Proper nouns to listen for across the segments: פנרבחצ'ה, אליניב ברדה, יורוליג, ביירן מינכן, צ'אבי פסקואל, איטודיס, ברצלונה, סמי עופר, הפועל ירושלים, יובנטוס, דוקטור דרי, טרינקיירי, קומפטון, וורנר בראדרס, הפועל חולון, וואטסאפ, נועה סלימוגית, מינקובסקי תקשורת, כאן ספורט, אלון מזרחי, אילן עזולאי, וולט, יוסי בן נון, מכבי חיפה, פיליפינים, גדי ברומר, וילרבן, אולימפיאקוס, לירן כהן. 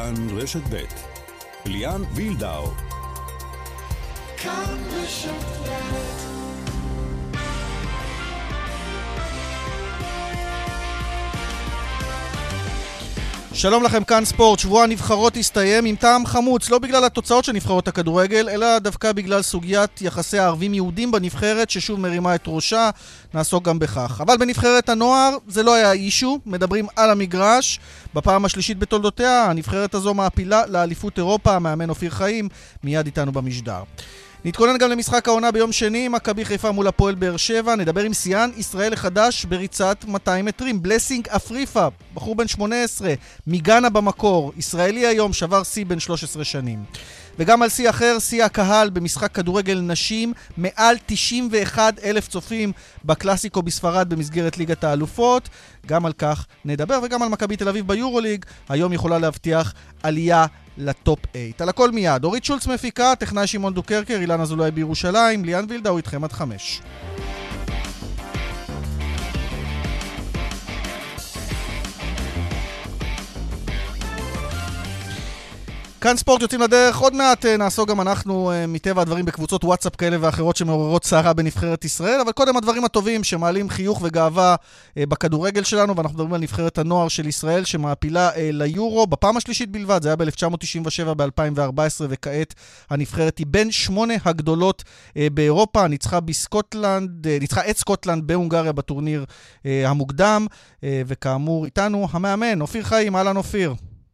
כאן רשת בית. ליאן וילדאו. כאן רשת בית. שלום לכם, כאן ספורט. שבוע הנבחרות הסתיים עם טעם חמוץ, לא בגלל התוצאות של נבחרות הכדורגל, אלא דווקא בגלל סוגיית יחסי הערבים יהודים בנבחרת, ששוב מרימה את ראשה. נעסוק גם בכך. אבל בנבחרת הנוער זה לא היה אישו, מדברים על המגרש. בפעם השלישית בתולדותיה, הנבחרת הזו מעפילה לאליפות אירופה, המאמן אופיר חיים מיד איתנו במשדר. נתכונן גם למשחק העונה ביום שני, מכבי חיפה מול הפועל באר שבע. נדבר עם שיאן ישראל החדש בריצת 200 מטרים, בלסינג אפריפה, בחור בן 18, מגאנה במקור, ישראלי היום, שבר שיא בן 13 שנים. וגם על שיא אחר, שיא הקהל במשחק כדורגל נשים, מעל 91,000 צופים בקלאסיקו בספרד במסגרת ליגת האלופות. גם על כך נדבר, וגם על מכבי תל אביב ביורוליג, היום יכולה להבטיח עלייה לטופ 8. על הכל מיד, אורית שולץ מפיקה, טכנאי שמעון דוקרקר, אילן עזולאי בירושלים, ליאן וילדאו איתכם עד 5. כאן ספורט יוצאים לדרך, עוד מעט נעסוק גם אנחנו מטבע הדברים בקבוצות וואטסאפ כאלה ואחרות שמעוררות סערה בנבחרת ישראל, אבל קודם הדברים הטובים שמעלים חיוך וגאווה בכדורגל שלנו, ואנחנו מדברים על נבחרת הנוער של ישראל שמעפילה ליורו, בפעם השלישית בלבד, זה היה ב-1997, ב-2014, וכעת הנבחרת היא בין 8 הגדולות באירופה, ניצחה את סקוטלנד בהונגריה בטורניר המוקדם, וכאמור איתנו המאמן, אופיר חיים, אהלן אופיר.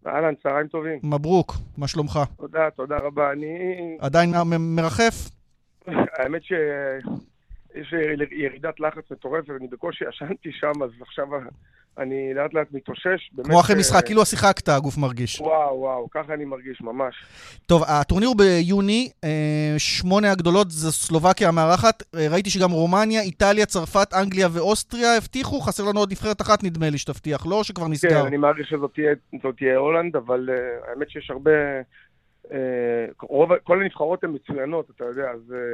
אהלן, צהריים טובים. מברוק, מה שלומך? תודה רבה. אני... עדיין מרחף? האמת שיש ירידת לחץ מטורפת, אני בקושי ישנתי שם, אז עכשיו אני לאט לאט מתאושש. כמו אחרי משחק, כאילו שיחקת, הגוף מרגיש. וואו, ככה אני מרגיש, ממש. טוב, הטורניר הוא ביוני, 8 הגדולות, זה סלובקיה המארחת, ראיתי שגם רומניה, איטליה, צרפת, אנגליה ואוסטריה הבטיחו, חסר לנו עוד נבחרת אחת נדמה לי שתבטיח, לא שכבר נסגר. כן, אני מעריך שזאת תהיה הולנד, אבל האמת שיש הרבה... כל הנבחרות הן מצוינות, אתה יודע,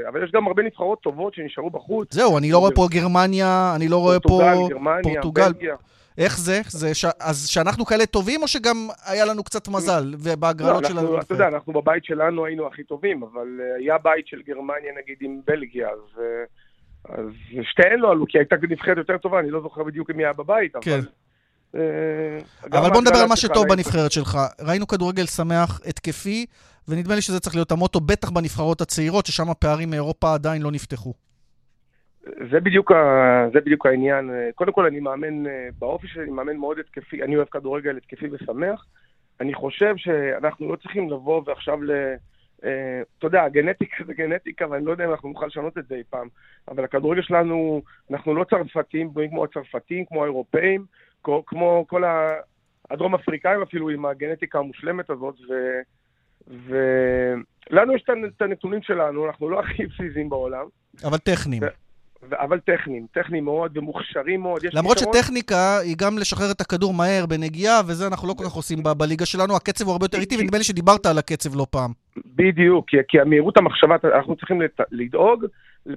אבל יש גם הרבה נבחרות טובות שנשארו בחוץ. זהו, אני לא רואה פה גרמניה, אני לא רואה פה... פורטוגל, גרמניה, איך זה? אז שאנחנו כאלה טובים או שגם היה לנו קצת מזל ובהגרלות שלנו? אתה יודע, אנחנו בבית שלנו היינו הכי טובים, אבל היה בית של גרמניה נגיד עם בלגיה, אז שתיהן לא עלו, כי הייתה נבחרת יותר טובה, אני לא זוכר בדיוק מי היה בבית, אבל... אבל בוא נדבר על מה שטוב בנבחרת שלך. ראינו כדורגל שמח, התקפי, ונדמה לי שזה צריך להיות המוטו, בטח בנבחרות הצעירות, ששם הפערים מאירופה עדיין לא נפתחו. זה בדיוק העניין. קודם כל, אני מאמן באופי שלי, אני מאמן מאוד התקפי. אני אוהב כדורגל התקפי ושמח. אני חושב שאנחנו לא צריכים לבוא ועכשיו אתה יודע, הגנטיקה זה גנטיקה, ואני לא יודע אם אנחנו נוכל לשנות את זה אי פעם. אבל הכדורגל שלנו, אנחנו לא צרפתים, כמו הצרפתים, כמו האירופאים, כמו כל הדרום אפריקאים אפילו עם הגנטיקה המושלמת הזאת, ולנו יש את הנתונים שלנו, אנחנו לא הכי פיזיים בעולם. אבל טכניים. אבל טכניים מאוד ומוכשרים מאוד. למרות שטכניקה היא גם לשחרר את הכדור מהר בנגיעה, וזה אנחנו לא כל כך עושים בליגה שלנו, הקצב הוא הרבה יותר איטי, ונדמה לי שדיברת על הקצב לא פעם. בדיוק, כי המהירות המחשבה, אנחנו צריכים לדאוג,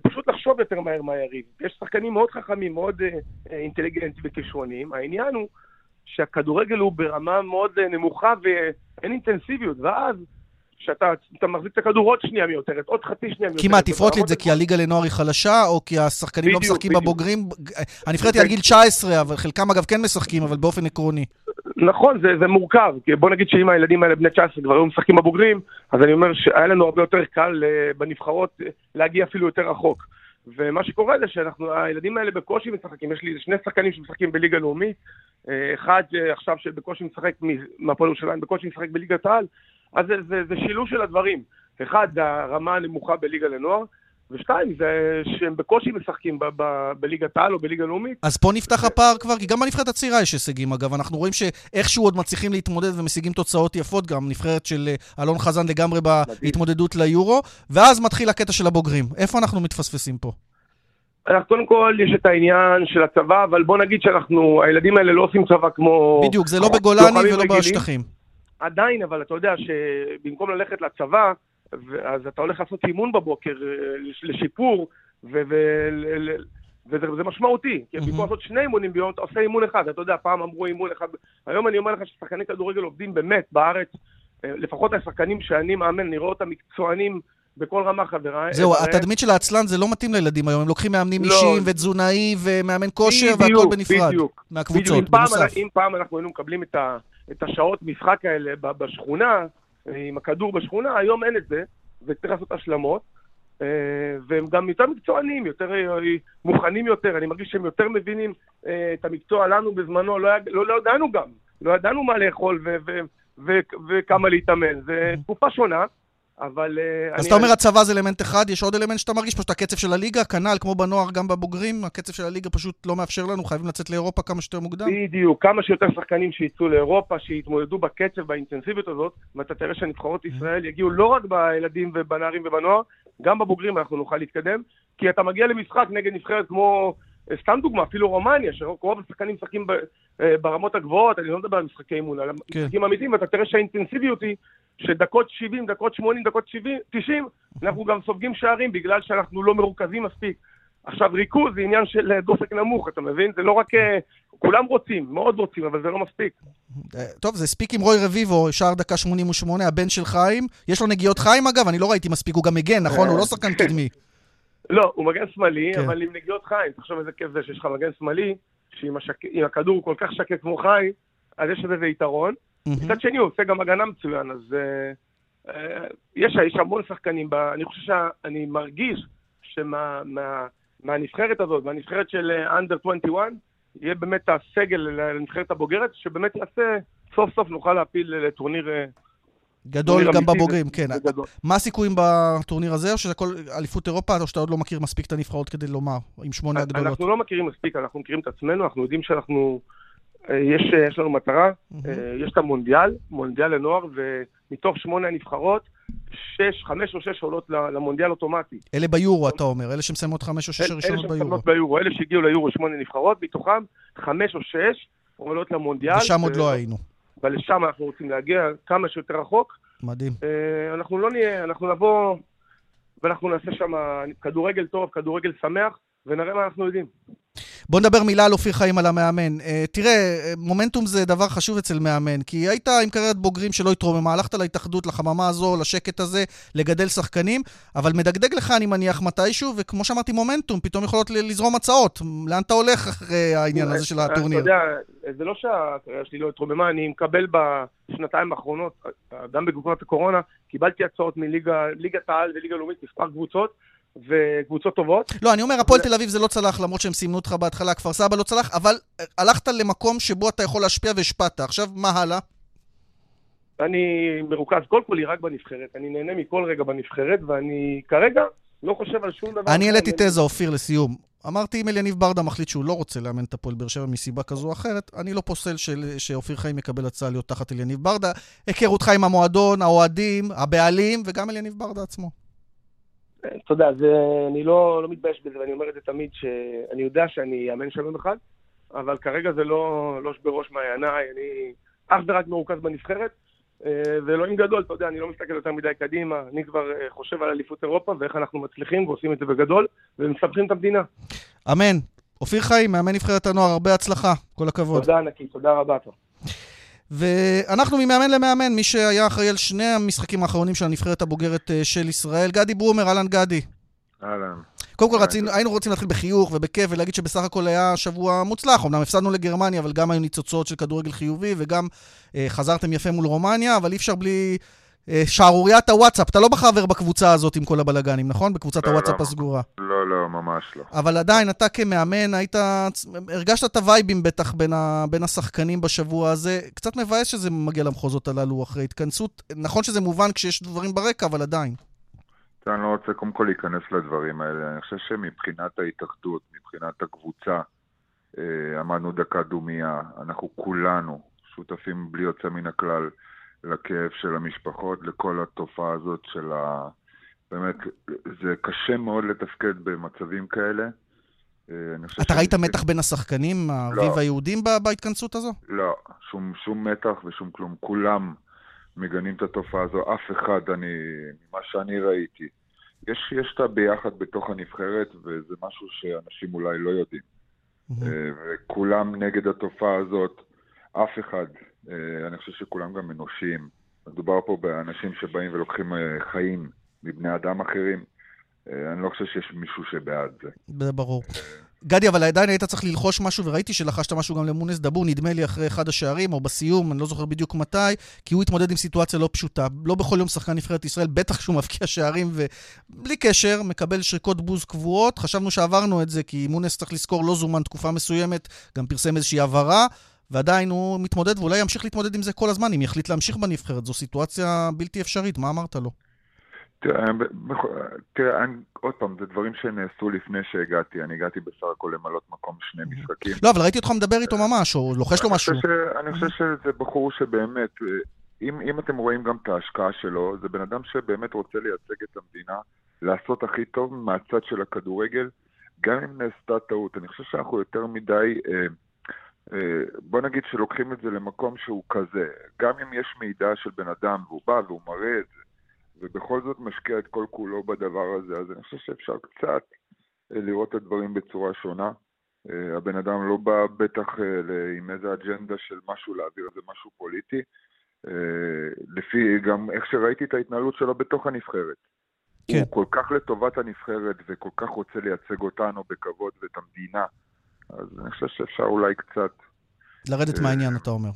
פשוט לחשוב יותר מהר מהיריב. יש שחקנים מאוד חכמים, מאוד אינטליגנטים וכישרוניים. העניין הוא שהכדורגל הוא ברמה מאוד נמוכה ואין אינטנסיביות, ואז שאתה מחזיק את הכדור עוד שנייה מיותרת, עוד חצי שנייה מיותרת. כמעט, תפרוט לי את זה כי הליגה לנוער היא חלשה, או כי השחקנים לא משחקים בבוגרים. הנבחרת היא על גיל 19, אבל חלקם אגב כן משחקים, אבל באופן עקרוני. נכון, זה מורכב. בוא נגיד שאם הילדים האלה בני 19 כבר היו משחקים בבוגרים, אז אני אומר שהיה לנו הרבה יותר קל בנבחרות להגיע אפילו יותר רחוק. ומה שקורה זה שהילדים האלה בקושי משחקים. יש לי שני שחקנים שמשחקים בליגה לאומית, אחד עכשיו שבקושי משחק מהפועל ירושלים, בקושי משחק בליגת העל. אז זה שילוב של הדברים. אחד, הרמה הנמוכה בליגה לנוער, ושתיים, זה שהם בקושי משחקים בליגת העל או בליגה לאומית. אז פה נפתח הפער כבר, כי גם בנבחרת הצעירה יש הישגים, אגב. אנחנו רואים שאיכשהו עוד מצליחים להתמודד ומשיגים תוצאות יפות, גם נבחרת של אלון חזן לגמרי בהתמודדות ליורו, ואז מתחיל הקטע של הבוגרים. איפה אנחנו מתפספסים פה? קודם כל יש את העניין של הצבא, אבל בוא נגיד הילדים האלה לא עושים צבא כמו... בדיוק, זה לא בגולני ולא בשטחים. עדיין, אבל אתה יודע שבמקום ללכת לצבא, אז אתה הולך לעשות אימון בבוקר לשיפור, וזה משמעותי, כי במקום לעשות שני אימונים ביום, אתה עושה אימון אחד, אתה יודע, פעם אמרו אימון אחד, היום אני אומר לך ששחקני כדורגל עובדים באמת בארץ, לפחות השחקנים שאני מאמן, נראה אותם מקצוענים בכל רמה חברה. זהו, התדמית של העצלן זה לא מתאים לילדים היום, הם לוקחים מאמנים אישיים ותזונאי ומאמן כושר והכל בנפרד מהקבוצות, בנוסף. אם פעם אנחנו היינו מקבלים את השעות משחק האלה בשכונה, עם הכדור בשכונה, היום אין את זה, וצריך לעשות השלמות. והם גם יותר מקצוענים, יותר מוכנים יותר, אני מרגיש שהם יותר מבינים את המקצוע לנו בזמנו, לא ידענו גם, לא ידענו מה לאכול וכמה להתאמן, זה תקופה שונה, אבל... אז אתה אומר הצבא זה אלמנט אחד, יש עוד אלמנט שאתה מרגיש, פשוט הקצב של הליגה, כנ"ל כמו בנוער גם בבוגרים, הקצב של הליגה פשוט לא מאפשר לנו, חייבים לצאת לאירופה כמה שיותר מוקדם? בדיוק, כמה שיותר שחקנים שיצאו לאירופה, שיתמודדו בקצב, באינטנסיביות הזאת, ואתה תראה שנבחרות ישראל יגיעו לא רק בילדים ובנערים ובנוער, גם בבוגרים אנחנו נוכל להתקדם, כי אתה מגיע למשחק נגד נבחרת כמו, סתם דוגמה, אפילו רומניה, שרוב השחקנים משחקים ברמות הגבוהות, אני לא מדבר על משחקי אימון, על משחקים אמיתיים, ואתה תראה שהאינטנסיביות היא שדקות 70, דקות 80, דקות 90, אנחנו גם סופגים שערים בגלל שאנחנו לא מרוכזים מספיק. עכשיו, ריכוז זה עניין של דופק נמוך, אתה מבין? זה לא רק... כולם רוצים, מאוד רוצים, אבל זה לא מספיק. טוב, זה ספיק עם רוי רביבו, שער דקה 88, הבן של חיים. יש לו נגיעות חיים, אגב, אני לא ראיתי מספיק, הוא גם מגן, נכון? הוא לא שחקן קדמי. לא, הוא מגן שמאלי, אבל עם נגיעות חיים. תחשוב איזה כיף זה שיש לך מגן שמאלי, שאם הכדור הוא כל כך שקט כמו חי, אז יש איזה יתרון. מצד שני, הוא עושה גם הגנה מצוין, אז יש המון שחקנים. אני חושב שאני מרגיש מהנבחרת הזאת, מהנבחרת של Under 21, יהיה באמת הסגל לנבחרת הבוגרת, שבאמת יעשה, סוף סוף נוכל להפיל לטורניר גדול גם בבוגרים, כן. מה הסיכויים בטורניר הזה, או שזה הכל אליפות אירופה, או שאתה עוד לא מכיר מספיק את הנבחרות כדי לומר, עם 8 הגדולות? אנחנו לא מכירים מספיק, אנחנו מכירים את עצמנו, אנחנו יודעים שאנחנו, יש לנו מטרה, יש את המונדיאל, מונדיאל לנוער, ומתוך 8 הנבחרות, 5 או 6 עולות למונדיאל אוטומטי. אלה ביורו, אתה אומר, אלה שמסיימות 5 או 6 ראשונות ביורו. אלה שהגיעו ליורו 8 נבחרות, מתוכם 5 או 6 עולות למונדיאל. ושם עוד לא היינו. ולשם אנחנו רוצים להגיע כמה שיותר רחוק. מדהים. אנחנו לא נהיה, אנחנו נבוא ואנחנו נעשה שם כדורגל טוב, כדורגל שמח, ונראה מה אנחנו יודעים. בוא נדבר מילה על אופיר חיים, על המאמן. תראה, מומנטום זה דבר חשוב אצל מאמן, כי היית עם קריירת בוגרים שלא התרוממה, הלכת להתאחדות, לחממה הזו, לשקט הזה, לגדל שחקנים, אבל מדגדג לך, אני מניח, מתישהו, וכמו שאמרתי, מומנטום, פתאום יכולות לזרום הצעות. לאן אתה הולך אחרי העניין הזה של הטורניר? אתה יודע, זה לא שהקריירה שלי לא התרוממה, אני מקבל בשנתיים האחרונות, גם בגבולת הקורונה, קיבלתי הצעות מליגת העל וליגה לאומית, מספר קבוצות, וקבוצות טובות. לא, אני אומר, הפועל תל אביב זה לא צלח, למרות שהם סימנו אותך בהתחלה, כפר סבא לא צלח, אבל הלכת למקום שבו אתה יכול להשפיע והשפעת. עכשיו, מה הלאה? אני מרוכז כל כולי רק בנבחרת. אני נהנה מכל רגע בנבחרת, ואני כרגע לא חושב על שום דבר. אני העליתי תזה, אופיר, לסיום. אמרתי, אם אליניב ברדה מחליט שהוא לא רוצה לאמן את הפועל באר שבע מסיבה כזו או אחרת, אני לא פוסל שאופיר חיים יקבל הצעה להיות תחת אליניב ברדה. היכרותך עם המועדון, האוהדים, הבעלים, וגם אליניב ברדה עצמו. אתה יודע, אני לא מתבייש בזה, ואני אומר את זה תמיד שאני יודע שאני אאמן שלום אחד, אבל כרגע זה לא שבראש מעייניי, אני אך ורק מרוכז בנבחרת, ואלוהים גדול, אתה יודע, אני לא מסתכל יותר מדי קדימה, אני כבר חושב על אליפות אירופה, ואיך אנחנו מצליחים ועושים את זה בגדול, ומסבכים את המדינה. אמן. אופיר חיים, מאמן נבחרת הנוער, הרבה הצלחה, כל הכבוד. תודה ענקי, תודה רבה. ואנחנו ממאמן למאמן, מי שהיה אחראי על שני המשחקים האחרונים של הנבחרת הבוגרת של ישראל, גדי ברומר, אלן גדי. אלן. קודם כל היינו רוצים להתחיל בחיוך ובכיף ולהגיד שבסך הכל היה שבוע מוצלח, אמנם הפסדנו לגרמניה, אבל גם היו ניצוצות של כדורגל חיובי, וגם חזרתם יפה מול רומניה, אבל אי אפשר בלי שערוריית הוואטסאפ, אתה לא בחבר בקבוצה הזאת עם כל הבלגנים, נכון? בקבוצת הוואטסאפ הסגורה. לא, ממש לא. אבל עדיין, אתה כמאמן, הרגשת את הווייבים בטח בין השחקנים בשבוע הזה, קצת מבאס שזה מגיע למחוזות הללו אחרי התכנסות, נכון שזה מובן כשיש דברים ברקע, אבל עדיין. אני לא רוצה קודם כל להיכנס לדברים האלה, אני חושב שמבחינת ההתאחדות, מבחינת הקבוצה, עמדנו דקה דומיה, אנחנו כולנו שותפים בלי יוצא מן הכלל, לכאב של המשפחות, לכל התופעה הזאת של באמת, זה קשה מאוד לתפקד במצבים כאלה. אתה ראית מתח בין השחקנים, הערבים והיהודים בהתכנסות הזו? לא, שום מתח ושום כלום. כולם מגנים את התופעה הזו, אף אחד, ממה שאני ראיתי, יש את הביחד בתוך הנבחרת, וזה משהו שאנשים אולי לא יודעים. וכולם נגד התופעה הזאת, אף אחד, אני חושב שכולם גם אנושיים. מדובר פה באנשים שבאים ולוקחים חיים מבני אדם אחרים. אני לא חושב שיש מישהו שבעד זה. זה ברור. גדי, אבל עדיין היית צריך ללחוש משהו, וראיתי שלחשת משהו גם למונס דבור, נדמה לי אחרי אחד השערים, או בסיום, אני לא זוכר בדיוק מתי, כי הוא התמודד עם סיטואציה לא פשוטה. לא בכל יום שחקן נבחרת ישראל, בטח שהוא מבקיע שערים, ובלי קשר, מקבל שריקות בוז קבועות. חשבנו שעברנו את זה, כי מונס, צריך לזכור, לא זומן תקופה מסוימת, גם פרסם איזושהי עברה, ועדיין הוא מתמודד, ואולי ימשיך להתמודד עם זה כל הזמן, אם יחליט להמשיך בנבחרת. זו סיטואציה בלתי אפשרית. מה אמרת לו? תראה, עוד פעם, זה דברים שנעשו לפני שהגעתי. אני הגעתי בסך הכל למלות מקום 2 משחקים. לא, אבל ראיתי אותך מדבר איתו ממש, או לוחש לו משהו. אני חושב שזה בחור שבאמת, אם אתם רואים גם את ההשקעה שלו, זה בן אדם שבאמת רוצה לייצג את המדינה, לעשות הכי טוב מהצד של הכדורגל, גם אם נעשתה טעות. אני חושב שאנחנו יותר מדי, בוא נגיד שלוקחים את זה למקום שהוא כזה. גם אם יש מידע של בן אדם, והוא בא והוא מראה את זה, ובכל זאת משקיע את כל כולו בדבר הזה, אז אני חושב שאפשר קצת לראות את הדברים בצורה שונה. הבן אדם לא בא בטח עם איזה אג'נדה של משהו להעביר, זה משהו פוליטי, לפי גם איך שראיתי את ההתנהלות שלו בתוך הנבחרת. כן. הוא כל כך לטובת הנבחרת וכל כך רוצה לייצג אותנו בכבוד ואת המדינה, אז אני חושב שאפשר אולי קצת... לרדת מהעניין, אתה אומר.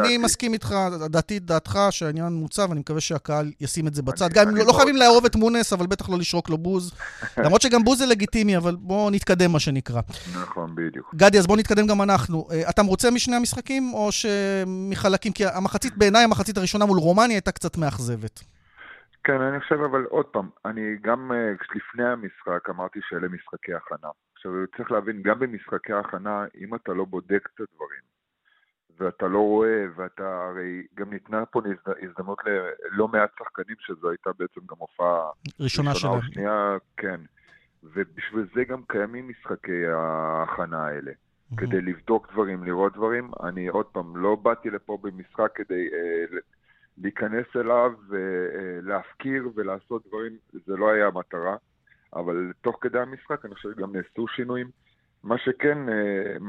אני מסכים איתך, דעתך שהעניין מוצב, ואני מקווה שהקהל ישים את זה בצד. גם לא חייבים לאהוב את מונס, אבל בטח לא לשרוק לו בוז. למרות שגם בוז זה לגיטימי, אבל בואו נתקדם מה שנקרא. נכון, בדיוק. גדי, אז בואו נתקדם גם אנחנו. אתה מרוצה משני המשחקים, או שמחלקים? כי המחצית, בעיניי המחצית הראשונה מול רומניה הייתה קצת מאכזבת. כן, אני חושב, אבל עוד פעם, אני גם לפני המשחק אמרתי שאלה משחקי הכנה. עכשיו, צריך להבין, גם במשחקי הכנה, אם אתה לא בודק את הדברים, ואתה לא רואה, ואתה הרי גם ניתנה פה הזדמנות ללא מעט שחקנים, שזו הייתה בעצם גם הופעה ראשונה שלה. או שנייה, כן. ובשביל זה גם קיימים משחקי ההכנה האלה. כדי לבדוק דברים, לראות דברים. אני עוד פעם לא באתי לפה במשחק כדי להיכנס אליו, להפקיר ולעשות דברים. זה לא היה המטרה. אבל תוך כדי המשחק אני חושב שגם נעשו שינויים. מה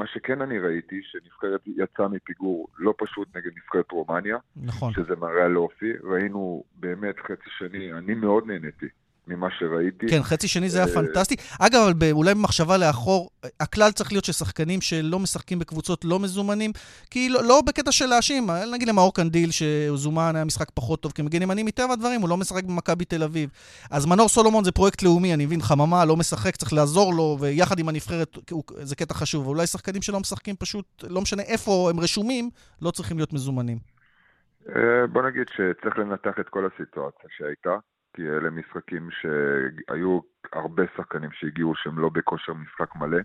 שכן אני ראיתי, שנבחרת יצאה מפיגור לא פשוט נגד נבחרת רומניה, נכון. שזה מראה לאופי. ראינו באמת חצי שני, אני מאוד נהניתי ממה שראיתי. כן, חצי שני זה היה פנטסטי. אגב, אולי במחשבה לאחור, הכלל צריך להיות ששחקנים שלא משחקים בקבוצות לא מזומנים, כי לא בקטע של להאשים, נגיד למאור קנדיל שזומן, היה משחק פחות טוב, כי מגן ימני מטבע הדברים, הוא לא משחק במכבי תל אביב. אז מנור סולומון זה פרויקט לאומי, אני מבין, חממה, לא משחק, צריך לעזור לו, ויחד עם הנבחרת, זה קטע חשוב. ואולי שחקנים שלא משחקים פשוט, לא משנה איפה הם רשומים, לא צריכים להיות מזומנים. בוא נגיד שצריך לנתח את כל הסיטואציה שהייתה. כי אלה משחקים שהיו הרבה שחקנים שהגיעו שהם לא בכושר משחק מלא.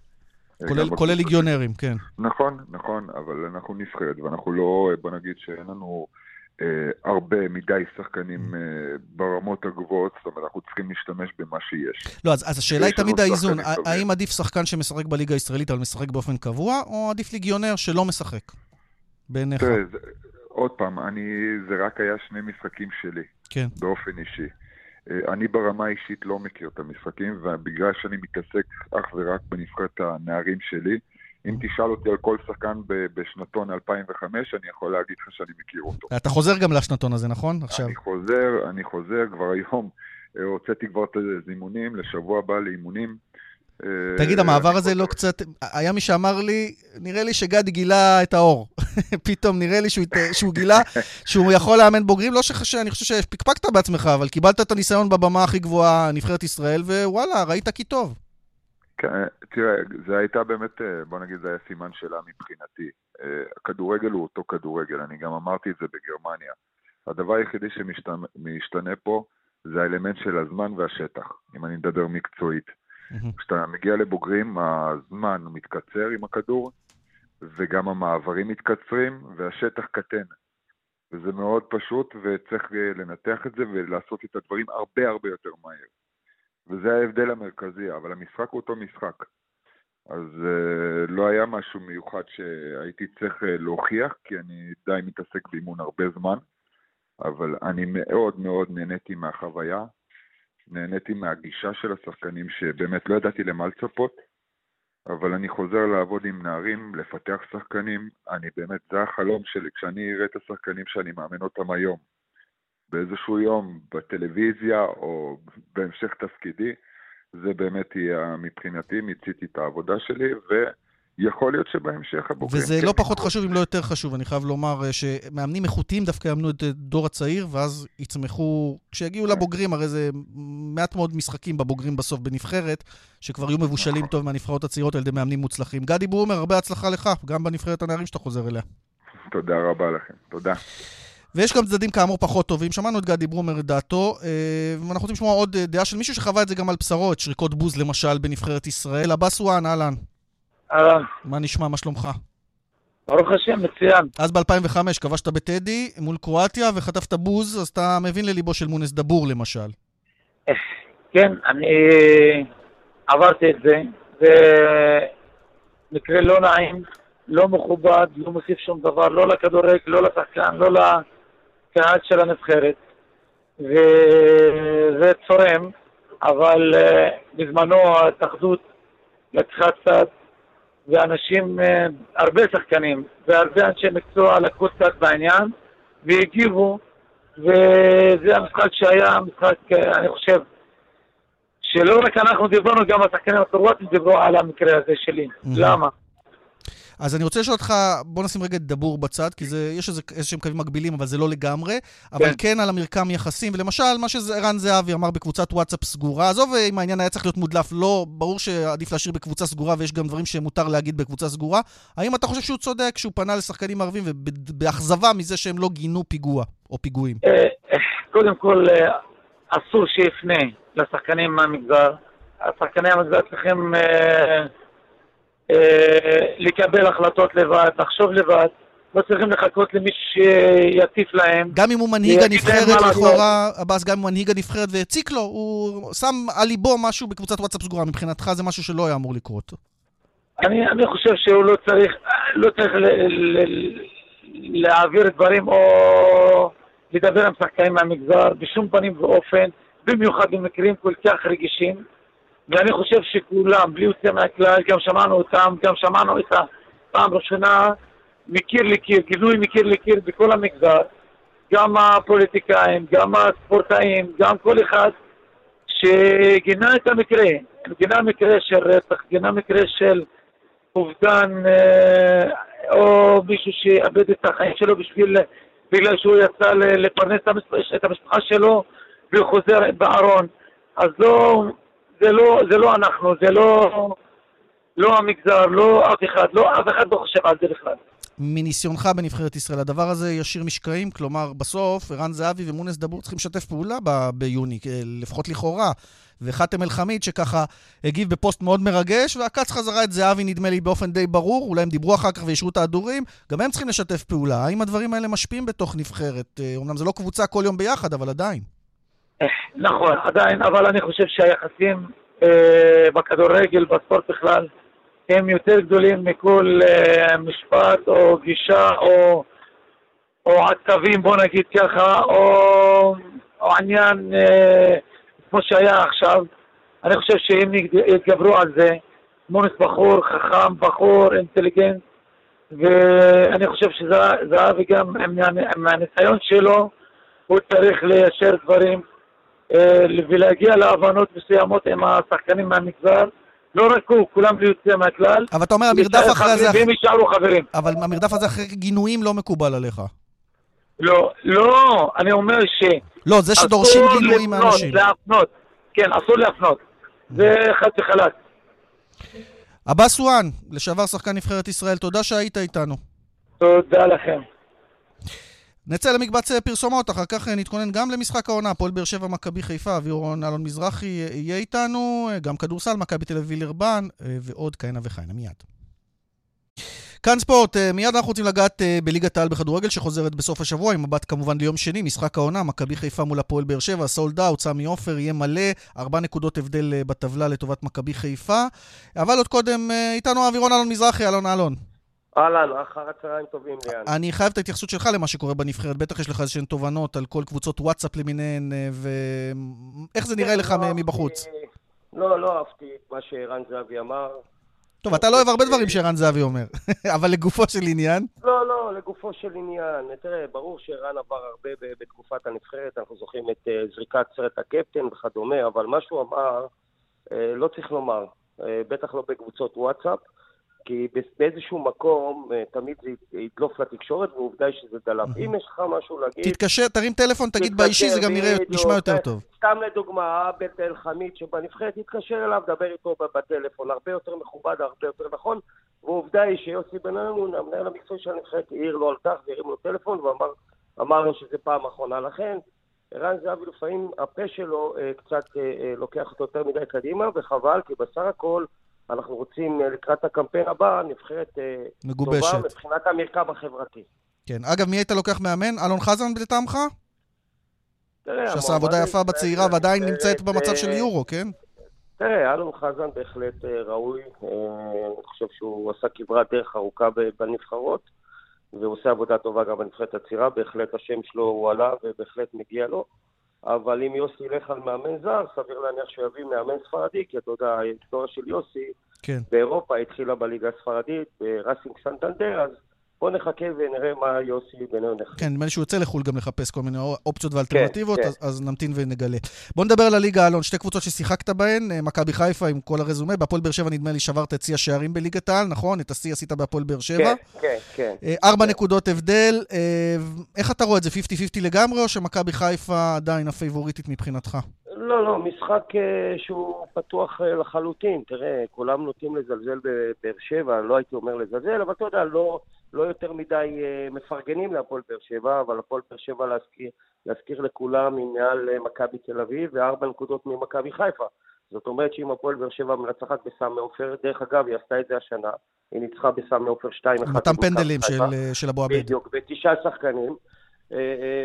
כולל ליגיונרים, כן. נכון, נכון, אבל אנחנו נבחרת, ואנחנו לא, בוא נגיד שאין לנו הרבה מדי שחקנים ברמות הגבוהות, זאת אומרת, אנחנו צריכים להשתמש במה שיש. לא, אז השאלה היא תמיד האיזון, האם עדיף שחקן שמשחק בליגה הישראלית אבל משחק באופן קבוע, או עדיף ליגיונר שלא משחק? בעיניך. עוד פעם, זה רק היה 2 משחקים שלי, באופן אישי. אני ברמה האישית לא מכיר את המשחקים, ובגלל שאני מתעסק אך ורק בנבחרת הנערים שלי, אם תשאל אותי על כל שחקן בשנתון 2005, אני יכול להגיד לך שאני מכיר אותו. אתה חוזר גם לשנתון הזה, נכון? אני חוזר, כבר היום הוצאתי כבר את הזימונים, לשבוע הבא לאימונים. תגיד, המעבר הזה לא קצת... היה מי שאמר לי, נראה לי שגד גילה את האור. פתאום נראה לי שהוא גילה, שהוא יכול לאמן בוגרים, לא שאני חושב שפקפקת בעצמך, אבל קיבלת את הניסיון בבמה הכי גבוהה, נבחרת ישראל, ווואלה, ראית כי טוב. תראה, זה הייתה באמת, בוא נגיד, זה היה סימן שלה מבחינתי. הכדורגל הוא אותו כדורגל, אני גם אמרתי את זה בגרמניה. הדבר היחידי שמשתנה פה, זה האלמנט של הזמן והשטח, אם אני מדבר מקצועית. כשאתה מגיע לבוגרים, הזמן מתקצר עם הכדור, וגם המעברים מתקצרים, והשטח קטן. וזה מאוד פשוט, וצריך לנתח את זה, ולעשות את הדברים הרבה הרבה יותר מהר. וזה ההבדל המרכזי, אבל המשחק הוא אותו משחק. אז לא היה משהו מיוחד שהייתי צריך להוכיח, כי אני די מתעסק באימון הרבה זמן, אבל אני מאוד מאוד נהניתי מהחוויה, נהניתי מהגישה של השחקנים שבאמת לא ידעתי למה לצפות, אבל אני חוזר לעבוד עם נערים, לפתח שחקנים, אני באמת, זה החלום שלי, כשאני אראה את השחקנים שאני מאמן אותם היום, באיזשהו יום, בטלוויזיה או בהמשך תפקידי, זה באמת יהיה מבחינתי, מיציתי את העבודה שלי, ויכול להיות שבהמשך הבוגרים... וזה לא פחות חשוב אם לא יותר חשוב, אני חייב לומר שמאמנים איכותיים דווקא יאמנו את דור הצעיר, ואז יצמחו, כשיגיעו לבוגרים, הרי זה מעט מאוד משחקים בבוגרים בסוף בנבחרת, שכבר יהיו מבושלים טוב מהנבחרות הצעירות, על ידי מאמנים מוצלחים. גדי ברומר, הרבה הצלחה לך, גם בנבחרת הנערים שאתה חוזר אליה. תודה רבה לכם, תודה. ויש גם צדדים כאמור פחות טובים, שמענו את גדי ברומר דעתו, ואנחנו רוצים לשמוע עוד דעה של מישהו שחווה את זה גם על בשרו, את שריקות בוז למשל בנבחרת ישראל. אבס וואן, אהלן. אהלן. מה נשמע, מה שלומך? ברוך השם, מצוין. אז ב-2005 כבשת בטדי מול קרואטיה וחטפת בוז, אז אתה מבין לליבו של מונס דבור למשל. כן, אני עברתי את זה, ומקרה לא נעים, לא מכובד, לא מוסיף שום דבר, לא לכדורגל, לא לשחקן, לא קהל של הנבחרת, וזה צורם, אבל בזמנו התאחדות לקחה צד, ואנשים, הרבה שחקנים והרבה אנשי מקצוע לקחו צד בעניין והגיבו, וזה המשחק שהיה, המשחק, אני חושב שלא רק אנחנו דיברנו, גם השחקנים הקרואטים דיברו על המקרה הזה שלי. למה? אז אני רוצה לשאול אותך, בוא נשים רגע את דבור בצד, כי זה, יש איזשהם קווים מקבילים, אבל זה לא לגמרי, אבל כן על המרקם יחסים, ולמשל, מה שרן זהבי אמר בקבוצת וואטסאפ סגורה, עזוב אם העניין היה צריך להיות מודלף, לא, ברור שעדיף להשאיר בקבוצה סגורה, ויש גם דברים שמותר להגיד בקבוצה סגורה, האם אתה חושב שהוא צודק, שהוא פנה לשחקנים ערבים, ובאכזבה מזה שהם לא גינו פיגוע, או פיגועים? קודם כל, אסור שיפנה לשחקנים מהמגזר, השחקנים מהמגזר צריכים... לקבל החלטות לבד, לחשוב לבד, לא צריכים לחכות למי שיטיף להם. גם אם הוא מנהיג הנבחרת, לכאורה, הבאס, גם אם הוא מנהיג הנבחרת והציק לו, הוא שם על ליבו משהו בקבוצת וואטסאפ סגורה, מבחינתך זה משהו שלא היה אמור לקרות. אני חושב שהוא לא צריך להעביר דברים או לדבר עם שחקנים מהמגזר, בשום פנים ואופן, במיוחד במקרים כל כך רגישים. ואני חושב שכולם, בלי יוצא מהכלל, גם שמענו אותם, גם שמענו את הפעם ראשונה, מכיר לקיר, גילוי מכיר לקיר בכל המגזר, גם הפוליטיקאים, גם הספורטאים, גם כל אחד שגינה את המקרה, גינה מקרה של רצח, גינה מקרה של אובדן, או מישהו שאבד את החיים שלו בגלל שהוא יצא לפרנס את המשפחה שלו, והוא חוזר בארון. אז זה לא אנחנו, זה לא המגזר, לא אף אחד, לא חושב על זה בכלל. מניסיונך בנבחרת ישראל, הדבר הזה ישיר משקעים, כלומר בסוף, ערן זהבי ומונס דבור צריכים לשתף פעולה ביוני, לפחות לכאורה, וחתם אל חמיד שככה הגיב בפוסט מאוד מרגש, והקץ חזרה את זהבי נדמה לי באופן די ברור, אולי הם דיברו אחר כך וישרו את ההדורים, גם הם צריכים לשתף פעולה, האם הדברים האלה משפיעים בתוך נבחרת? אומנם זה לא קבוצה כל יום ביחד, אבל עדיין. נכון, עדיין, אבל אני חושב שהיחסים בכדורגל, בספורט בכלל, הם יותר גדולים מכל משפט או גישה או עצבים, בוא נגיד ככה, או עניין כמו שהיה עכשיו. אני חושב שהם יתגברו על זה. מונס בחור חכם, בחור אינטליגנט, ואני חושב שזה וגם עם הניסיון שלו, הוא צריך ליישר דברים ולהגיע להבנות מסוימות עם השחקנים מהמגזר, לא רק הוא, כולם בלי יוצא מהכלל. אבל אתה אומר, המרדף אחרי זה... והם יישארו חברים. אבל המרדף הזה אחרי גינויים לא מקובל עליך. לא, אני אומר ש... לא, זה שדורשים גינויים מאנשים. אסור להפנות. זה חד וחלק. אבא סואן, לשעבר שחקן נבחרת ישראל, תודה שהיית איתנו. תודה לכם. נצא למקבץ פרסומות, אחר כך נתכונן גם למשחק העונה, פועל באר שבע מכבי חיפה, אלון מזרחי יהיה איתנו, גם כדורסל, מכבי תל אביב וילרבן, ועוד כהנה וכהנה מיד. כאן ספורט, מיד אנחנו רוצים לגעת בליגת העל בכדורגל שחוזרת בסוף השבוע, עם מבט כמובן ליום שני, משחק העונה, מכבי חיפה מול הפועל באר שבע, סולד אאוט, סמי עופר, יהיה מלא, 4 נקודות הבדל בטבלה לטובת מכבי חיפה, אבל עוד קודם איתנו אבי אלון מזרחי, אלון. אהלן, אחר הצהריים טובים, ליאן. אני חייב את ההתייחסות שלך למה שקורה בנבחרת, בטח יש לך איזשהן תובנות על כל קבוצות וואטסאפ למיניהן, ואיך זה נראה לך מבחוץ? לא אהבתי מה שרן זהבי אמר. טוב, אתה לא אוהב הרבה דברים שרן זהבי אומר, אבל לגופו של עניין? לא, לגופו של עניין. תראה, ברור שרן עבר הרבה בתקופת הנבחרת, אנחנו זוכרים את זריקת סרט הקפטן וכדומה, אבל מה שהוא אמר, לא צריך לומר, בטח לא בקבוצות וואטסאפ, כי באיזשהו מקום תמיד זה ידלוף לתקשורת, ועובדה שזה דלף. אם יש לך משהו להגיד... תתקשר, תרים טלפון, תגיד באישי, זה גם נשמע יותר טוב. סתם לדוגמה, בתל חמיד שבנבחרת, תתקשר אליו, דבר איתו בטלפון, הרבה יותר מכובד, הרבה יותר נכון, ועובדה היא שיוסי בן נון, המנהל המקצועי של הנבחרת, העיר לו על כך, והרים לו טלפון, ואמר שזה פעם אחרונה. לכן, ערן זהבי לפעמים, הפה שלו קצת לוקח אותו יותר מדי קדימה, וחבל, כי בסך הכל אנחנו רוצים לקראת הקמפיין הבא, נבחרת מגובשת. טובה מבחינת המרכב החברתי. כן, אגב, מי היית לוקח מאמן? אלון חזן בלטעמך? שעשה עבודה יפה בצעירה ועדיין נמצאת במצב של יורו, כן? תראה, אלון חזן בהחלט ראוי. אני חושב שהוא עשה כברת דרך ארוכה בנבחרות, והוא עושה עבודה טובה גם בנבחרת הצעירה, בהחלט השם שלו הוא עלה ובהחלט מגיע לו. אבל אם יוסי ילך על מאמן זר, סביר להניח שהוא יביא מאמן ספרדי, כי אתה יודע, ההיסטוריה של יוסי באירופה התחילה בליגה הספרדית, ברסינג סנטנדר, אז בוא נחכה ונראה מה יוסי בינינו נחכה. כן, נראה שהוא יוצא לחול גם לחפש כל מיני אופציות ואלטרנטיבות, אז נמתין ונגלה. בוא נדבר על הליגה, אלון, שתי קבוצות ששיחקת בהן, מכבי חיפה עם כל הרזומה, בהפועל באר שבע נדמה לי שברת את שיא השערים בליגת העל, נכון? את השיא עשית בהפועל באר שבע. כן. 4 נקודות הבדל, איך אתה רואה את זה, 50-50 לגמרי, או שמכבי חיפה עדיין הפייבוריטית מבחינתך? לא, משחק שהוא פתוח לחלוטין, תראה, כולם נוטים לזלזל בבאר שבע, לא הייתי אומר לזלזל, אבל אתה יודע, לא יותר מדי מפרגנים להפועל באר שבע, אבל הפועל באר שבע להזכיר לכולם היא מעל מכבי תל אביב, ו4 נקודות ממכבי חיפה. זאת אומרת שאם הפועל באר שבע מנצחת בסמי עופר, דרך אגב, היא עשתה את זה השנה, היא ניצחה בסמי עופר 2-1. אותם פנדלים של אבו עבד. בדיוק, ב9 שחקנים.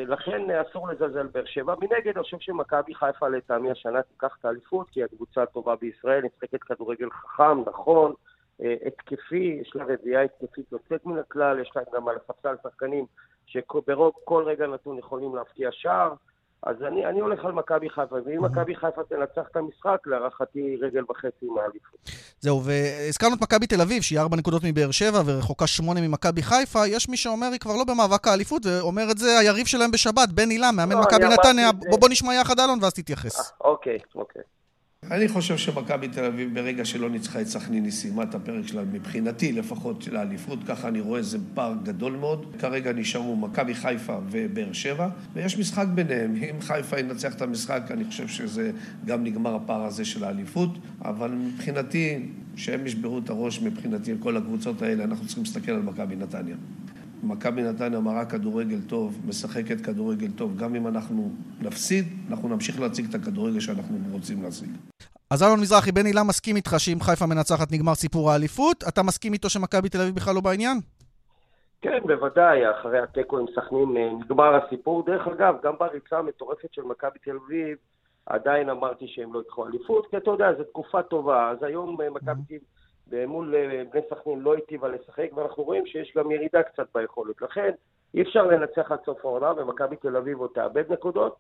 לכן אסור לזלזל באר שבע. מנגד, אני חושב שמכבי חיפה לטעמי השנה תיקח את האליפות, כי הקבוצה הטובה בישראל נשחקת כדורגל חכם, נכון, התקפי, יש לה רביעייה התקפית יוצאת מן הכלל, יש לה גם על ספסל שחקנים שברוב כל רגע נתון יכולים להפקיע שער, אז אני הולך על מכבי חיפה, ואם מכבי חיפה תנצח את המשחק, להערכתי רגל וחצי מהאליפות. זהו, והזכרנו את מכבי תל אביב, שהיא 4 נקודות מבאר שבע ורחוקה 8 ממכבי חיפה, יש מי שאומר, היא כבר לא במאבק האליפות, ואומר את זה היריב שלהם בשבת, בן אילם, מאמן מכבי נתניה, בוא נשמע יחד אלון ואז תתייחס. אוקיי. אני חושב שמכבי תל אביב ברגע שלא ניצחה את סכנין סיימה את הפרק שלה מבחינתי לפחות של האליפות, ככה אני רואה זה פער גדול מאוד. כרגע נשארו מכבי חיפה ובאר שבע ויש משחק ביניהם, אם חיפה ינצח את המשחק אני חושב שזה גם נגמר הפער הזה של האליפות, אבל מבחינתי שהם ישברו את הראש, מבחינתי כל הקבוצות האלה אנחנו צריכים להסתכל על מכבי נתניה. מכבי נתניה מראה כדורגל טוב, משחקת כדורגל טוב, גם אם אנחנו נפסיד, אנחנו נמשיך להציג את הכדורגל שאנחנו רוצים להציג. אז אלון מזרחי, בן אילם מסכים איתך שאם חיפה מנצחת נגמר סיפור האליפות, אתה מסכים איתו שמכבי תל אביב בכלל לא בעניין? כן, בוודאי, אחרי התיקו עם סכנין נגמר הסיפור. דרך אגב, גם בריצה המטורפת של מכבי תל אביב, עדיין אמרתי שהם לא יקחו אליפות, כי אתה יודע, זו תקופה טובה, אז היום מכבי מול בני סכנין לא היטיבה לשחק, ואנחנו רואים שיש גם ירידה קצת ביכולת. לכן, אי אפשר לנצח עד סוף העונה, ומכבי תל אביב עוד תאבד נקודות.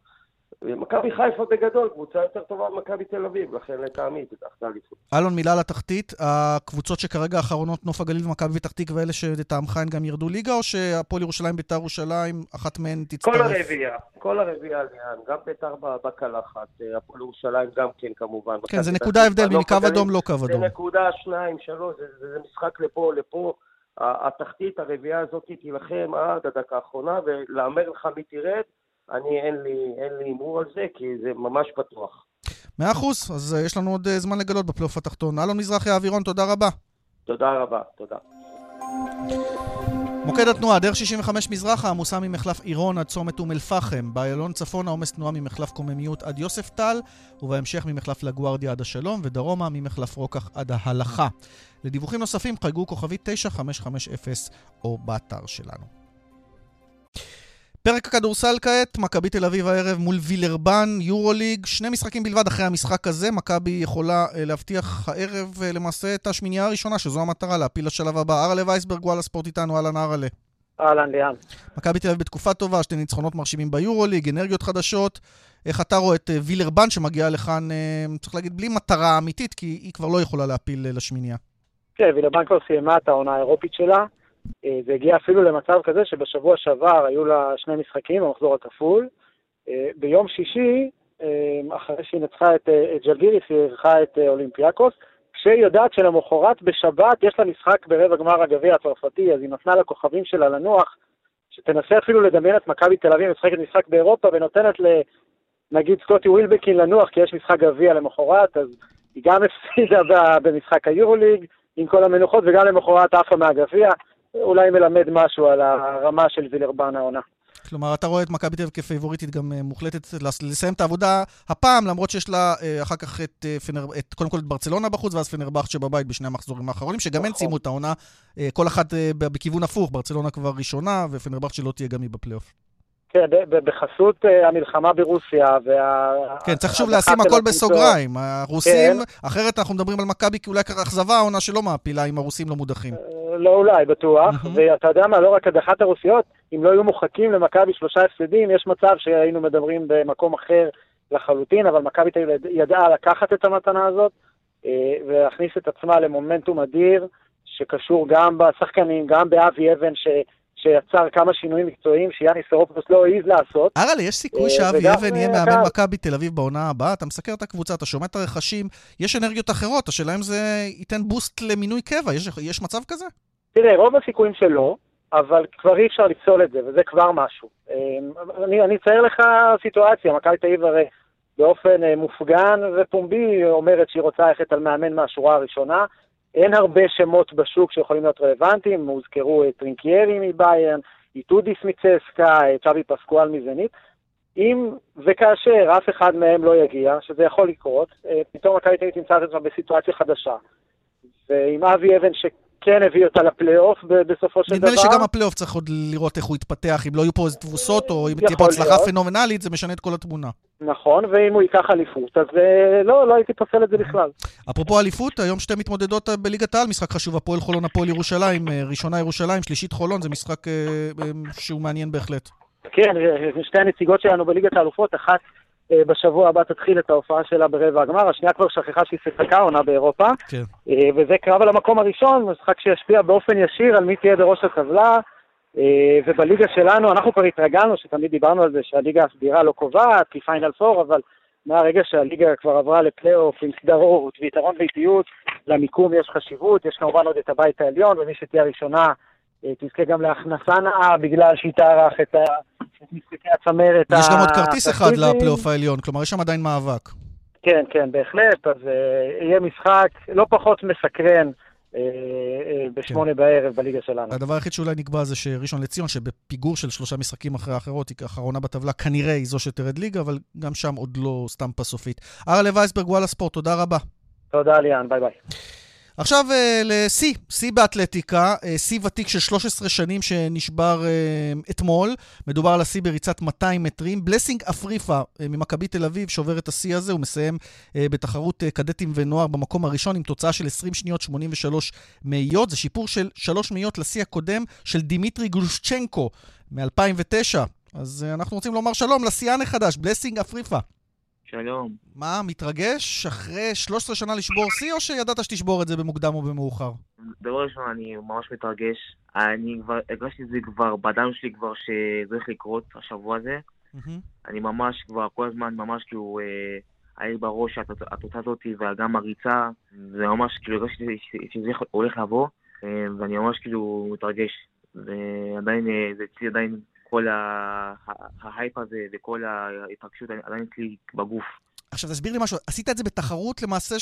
מכבי חיפה בגדול, קבוצה יותר טובה ממכבי תל אביב, לכן לטעמי תתחתנה אליפות. אלון, מילה לתחתית, הקבוצות שכרגע האחרונות, נוף הגליל ומכבי ותל אביב, ואלה שלטעמך הן גם ירדו ליגה, או שהפועל ירושלים, בית"ר ירושלים, אחת מהן תצטרף? כל הרביעייה, גם בית"ר בקלחת, הפועל ירושלים גם כן כמובן. כן, זה נקודה הבדל, מקו אדום לא קו אדום. זה נקודה 2-3, זה משחק לפה. התחתית, הרביעייה הזאת תילחם עד הדקה האחרונה, ולאמר לך מי תרד. אין לי אמור על זה, כי זה ממש פתוח. 100%, אז יש לנו עוד זמן לגלות בפלייאוף התחתון. אלון מזרחי, אווירון, תודה רבה. תודה רבה. מוקד התנועה, דרך 65 מזרחה, עמוסה ממחלף עירון עד צומת אום אל-פחם. באיילון צפון, העומס תנועה ממחלף קוממיות עד יוסף טל, ובהמשך ממחלף לגוארדיה עד השלום, ודרומה ממחלף רוקח עד ההלכה. לדיווחים נוספים, חייגו כוכבית 9550 או באתר שלנו. פרק הכדורסל כעת, מכבי תל אביב הערב מול וילרבן, יורוליג, שני משחקים בלבד אחרי המשחק הזה, מכבי יכולה להבטיח הערב למעשה את השמינייה הראשונה, שזו המטרה, להפיל לשלב הבא. ארלה וייסברג, וואלה ספורט איתנו, אהלן ארלה. אהלן ליאן. מכבי תל אביב בתקופה טובה, שתי ניצחונות מרשימים ביורוליג, אנרגיות חדשות, איך אתה רואה את וילרבן שמגיעה לכאן, צריך להגיד, בלי מטרה אמיתית, כי היא כבר לא יכולה להפיל לשמינייה. כן, וילרבן כבר סיימה את העונה האירופית שלה. זה הגיע אפילו למצב כזה שבשבוע שעבר היו לה שני משחקים, המחזור הכפול. ביום שישי, אחרי שהיא נצחה את ג'לגיריס, היא ערכה את אולימפיאקוס, כשהיא יודעת שלמחרת בשבת יש לה משחק ברבע גמר הגביע הצרפתי, אז היא נתנה לכוכבים שלה לנוח, שתנסה אפילו לדמיין את מכבי תל אביב, משחקת משחק באירופה, ונותנת לנגיד סקוטי ווילבקין לנוח, כי יש משחק גביע למחרת, אז היא גם הפסידה במשחק היורוליג, עם כל המנוחות, וגם למחרת עפה מהגביע. אולי מלמד משהו על הרמה של וילרבן העונה. כלומר, אתה רואה את מכבי תל אביב כפייבוריטית גם מוחלטת לסיים את העבודה הפעם, למרות שיש לה אחר כך קודם כל את ברצלונה בחוץ, ואז פנרבחצ'ה שבבית בשני המחזורים האחרונים, שגם הן סיימו את העונה, כל אחת בכיוון הפוך, ברצלונה כבר ראשונה, ופנרבחצ'ה שלא תהיה גם היא בפלייאוף. כן, בחסות המלחמה ברוסיה, כן, צריך שוב לשים הכל בסוגריים, הרוסים, אחרת אנחנו מדברים על מכבי, כי אולי ככה אכזבה העונה שלא מעפילה, אם הרוסים לא מודחים. לא אולי, בטוח, ואתה יודע מה, לא רק הדחת הרוסיות, אם לא היו מוחקים למכבי 3 הפסדים, יש מצב שהיינו מדברים במקום אחר לחלוטין, אבל מכבי ידעה לקחת את המתנה הזאת, ולהכניס את עצמה למומנטום אדיר, שקשור גם בשחקנים, גם באבי אבן, שיצר כמה שינויים מקצועיים שיאני סרופוס לא העיז לעשות. ארלי, יש סיכוי שאבי אבן יהיה מאמן מכבי תל אביב בעונה הבאה? אתה מסקר את הקבוצה, אתה שומע את הרכשים, יש אנרגיות אחרות, השאלה אם זה ייתן בוסט למינוי קבע, יש מצב כזה? תראה, רוב הסיכויים שלא, אבל כבר אי אפשר לפסול את זה, וזה כבר משהו. אני אצייר לך סיטואציה, מכבי תל אביב הרי באופן מופגן ופומבי אומרת שהיא רוצה ללכת על מאמן מהשורה הראשונה, אין הרבה שמות בשוק שיכולים להיות רלוונטיים, הוזכרו טרינקיירי מביירן, איטודיס מצסקה, צ'אבי פסקואל מזנית, אם וכאשר אף אחד מהם לא יגיע, שזה יכול לקרות, פתאום מכבי תל אביב תמצא את עצמה בסיטואציה חדשה, ועם אבי אבן שכן הביא אותה לפלייאוף בסופו של דבר. נדמה לי שגם הפלייאוף צריך עוד לראות איך הוא יתפתח, אם לא יהיו פה איזה תבוסות, או אם תהיה פה הצלחה פנומנלית, זה משנה את כל התמונה. נכון, ואם הוא ייקח אליפות, אז לא הייתי פוסל את זה בכלל. אפרופו אליפות, היום שתי מתמודדות בליגת העל, משחק חשוב, הפועל חולון, הפועל ירושלים, ראשונה ירושלים, שלישית חולון, זה משחק שהוא מעניין בהחלט. כן, שתי הנציגות שלנו בליגת האלופות, אחת בשבוע הבא תתחיל את ההופעה שלה ברבע הגמר, השנייה כבר שכחה שהיא שחקה עונה באירופה, כן. וזה קרב על המקום הראשון, משחק שישפיע באופן ישיר על מי תהיה בראש הטבלה, ובליגה שלנו, אנחנו כבר התרגלנו שתמיד דיברנו על זה שהליגה הסדירה לא קובעת, כי פיינל פור, אבל מהרגע שהליגה כבר עברה לפלייאוף עם סדרות ויתרון ואיטיות, למיקום יש חשיבות, יש כמובן עוד את הבית העליון, ומי שתהיה ראשונה תזכה גם להכנסה נאה בגלל שהיא תערך את משחקי הצמרת. יש גם עוד כרטיס אחד לפלייאוף העליון, כלומר יש שם עדיין מאבק. כן, כן, בהחלט, אז יהיה משחק לא פחות מסקרן, בשמונה בערב בליגה שלנו. הדבר היחיד שאולי נקבע זה שראשון לציון, שבפיגור של 3 משחקים אחרי האחרות, היא האחרונה בטבלה, כנראה היא זו שתרד ליגה, אבל גם שם עוד לא סטמפה סופית. ארלה וייסברג, וואלה ספורט, תודה רבה. תודה ליאן, ביי ביי. עכשיו לסי באתלטיקה, סי ותיק של 13 שנים שנשבר אתמול, מדובר על הסי בריצת 200 מטרים, בלסינג אפריפה ממכבי תל אביב שובר את הסי הזה, הוא מסיים בתחרות קדטים ונוער במקום הראשון עם תוצאה של 20 שניות 83 מאיות, זה שיפור של 3 מאיות לסי הקודם של דימיטרי גולשצ'נקו מ-2009, אז אנחנו רוצים לומר שלום לסיאן החדש, בלסינג אפריפה. שלום. מה, מתרגש אחרי 13 שנה לשבור סי, או שידעת שתשבור את זה במוקדם או במאוחר? דבר ראשון, אני ממש מתרגש. אני כבר, הרגשתי את זה כבר, בדם שלי כבר שצריך לקרות השבוע הזה. אני ממש כבר, כל הזמן ממש כאילו, היה בראש התוצאה הזאת וגם הריצה, זה ממש כאילו, הרגשתי שזה הולך לבוא, ואני ממש כאילו מתרגש. ועדיין, זה אצלי עדיין, כל ההייפ הזה וכל ההתרגשות עדיין אצלי בגוף. עכשיו תסביר לי משהו, עשית את זה בתחרות למעשה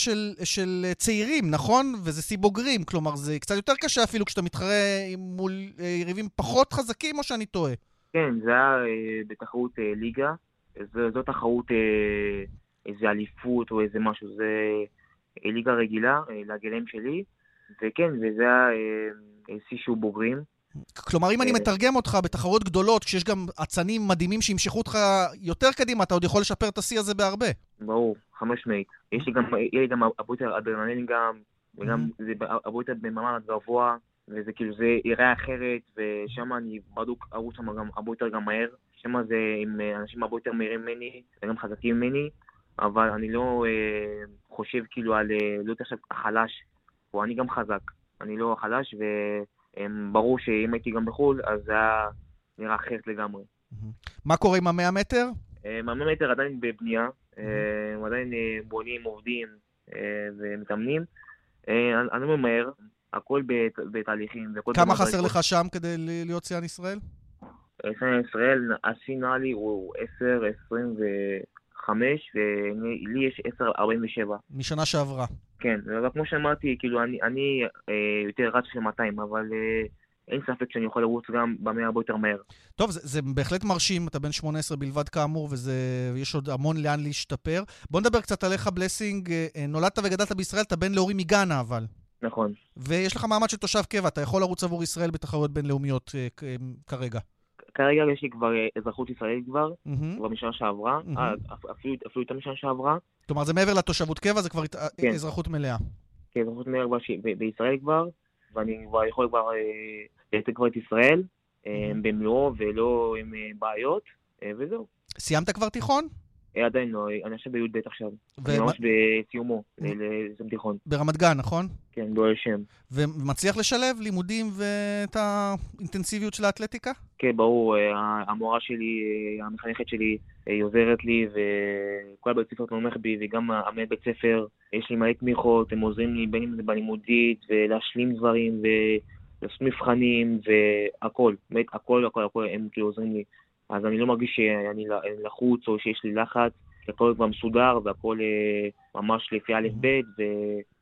של צעירים, נכון? וזה סי בוגרים, כלומר זה קצת יותר קשה אפילו כשאתה מתחרה מול יריבים פחות חזקים או שאני טועה? כן, זה היה בתחרות ליגה, זו תחרות איזה אליפות או איזה משהו, זה ליגה רגילה לגילאים שלי, וכן, וזה היה סי שהוא בוגרים. כלומר, אם אני מתרגם אותך בתחרות גדולות, כשיש גם עצנים מדהימים שימשכו אותך יותר קדימה, אתה עוד יכול לשפר את השיא הזה בהרבה. ברור, חמש מאות. יש לי גם אבוטר אדרנלין גם, וגם זה אבוטר בממד גבוה, וזה כאילו זה יראה אחרת, ושם אני בדוק ערוץ שם גם אבוטר גם מהר, שם זה עם אנשים אבוטר מהירים ממני, וגם חזקים ממני, אבל אני לא חושב כאילו על, לא תחשב החלש, או אני גם חזק, אני לא החלש, ו... ברור שאם הייתי גם בחול, אז זה נראה אחרת לגמרי. מה קורה עם המאה מטר? המאה מטר עדיין בבנייה, עדיין בונים, עובדים ומתאמנים. אני ממהר, הכל בתהליכים. כמה חסר לך שם כדי להיות ציין ישראל? ציין ישראל, השיא נעלי הוא 10:25, ולי יש 10:47. משנה שעברה. כן, אבל כמו שאמרתי, כאילו אני יותר רץ של 200, אבל אין ספק שאני יכול לרוץ גם במאה הרבה יותר מהר. טוב, זה בהחלט מרשים, אתה בן 18 בלבד כאמור, ויש עוד המון לאן להשתפר. בוא נדבר קצת עליך, בלסינג, נולדת וגדלת בישראל, אתה בן להורים מגאנה אבל. נכון. ויש לך מעמד של תושב קבע, אתה יכול לרוץ עבור ישראל בתחרויות בינלאומיות כרגע. כרגע יש לי כבר אזרחות ישראלית כבר, במשנה שעברה, אפילו את המשנה שעברה. כלומר, זה מעבר לתושבות קבע, זה כבר אזרחות מלאה. כן, אזרחות מלאה בישראל כבר, ואני כבר יכול לתת כבר את ישראל, במלואו ולא עם בעיות, וזהו. סיימת כבר תיכון? עדיין לא, אני חושב בי"ב עכשיו. אני ממש בסיומו, זה תיכון. ברמת גן, נכון? כן, לא שם. ומצליח לשלב לימודים ואת האינטנסיביות של האתלטיקה? כן, ברור. המורה שלי, המחנכת שלי, היא עוזרת לי, וכל בית ספר תומך בי, וגם המנהל בית ספר, יש לי מלא תמיכות, הם עוזרים לי בין אם זה בלימודית, ולהשלים דברים, ולעשות מבחנים, והכל. באמת, הכל, הם כאילו עוזרים לי. אז אני לא מרגיש שאני לחוץ או שיש לי לחץ, הכל כבר מסודר והכל ממש לפי א' ב' ו...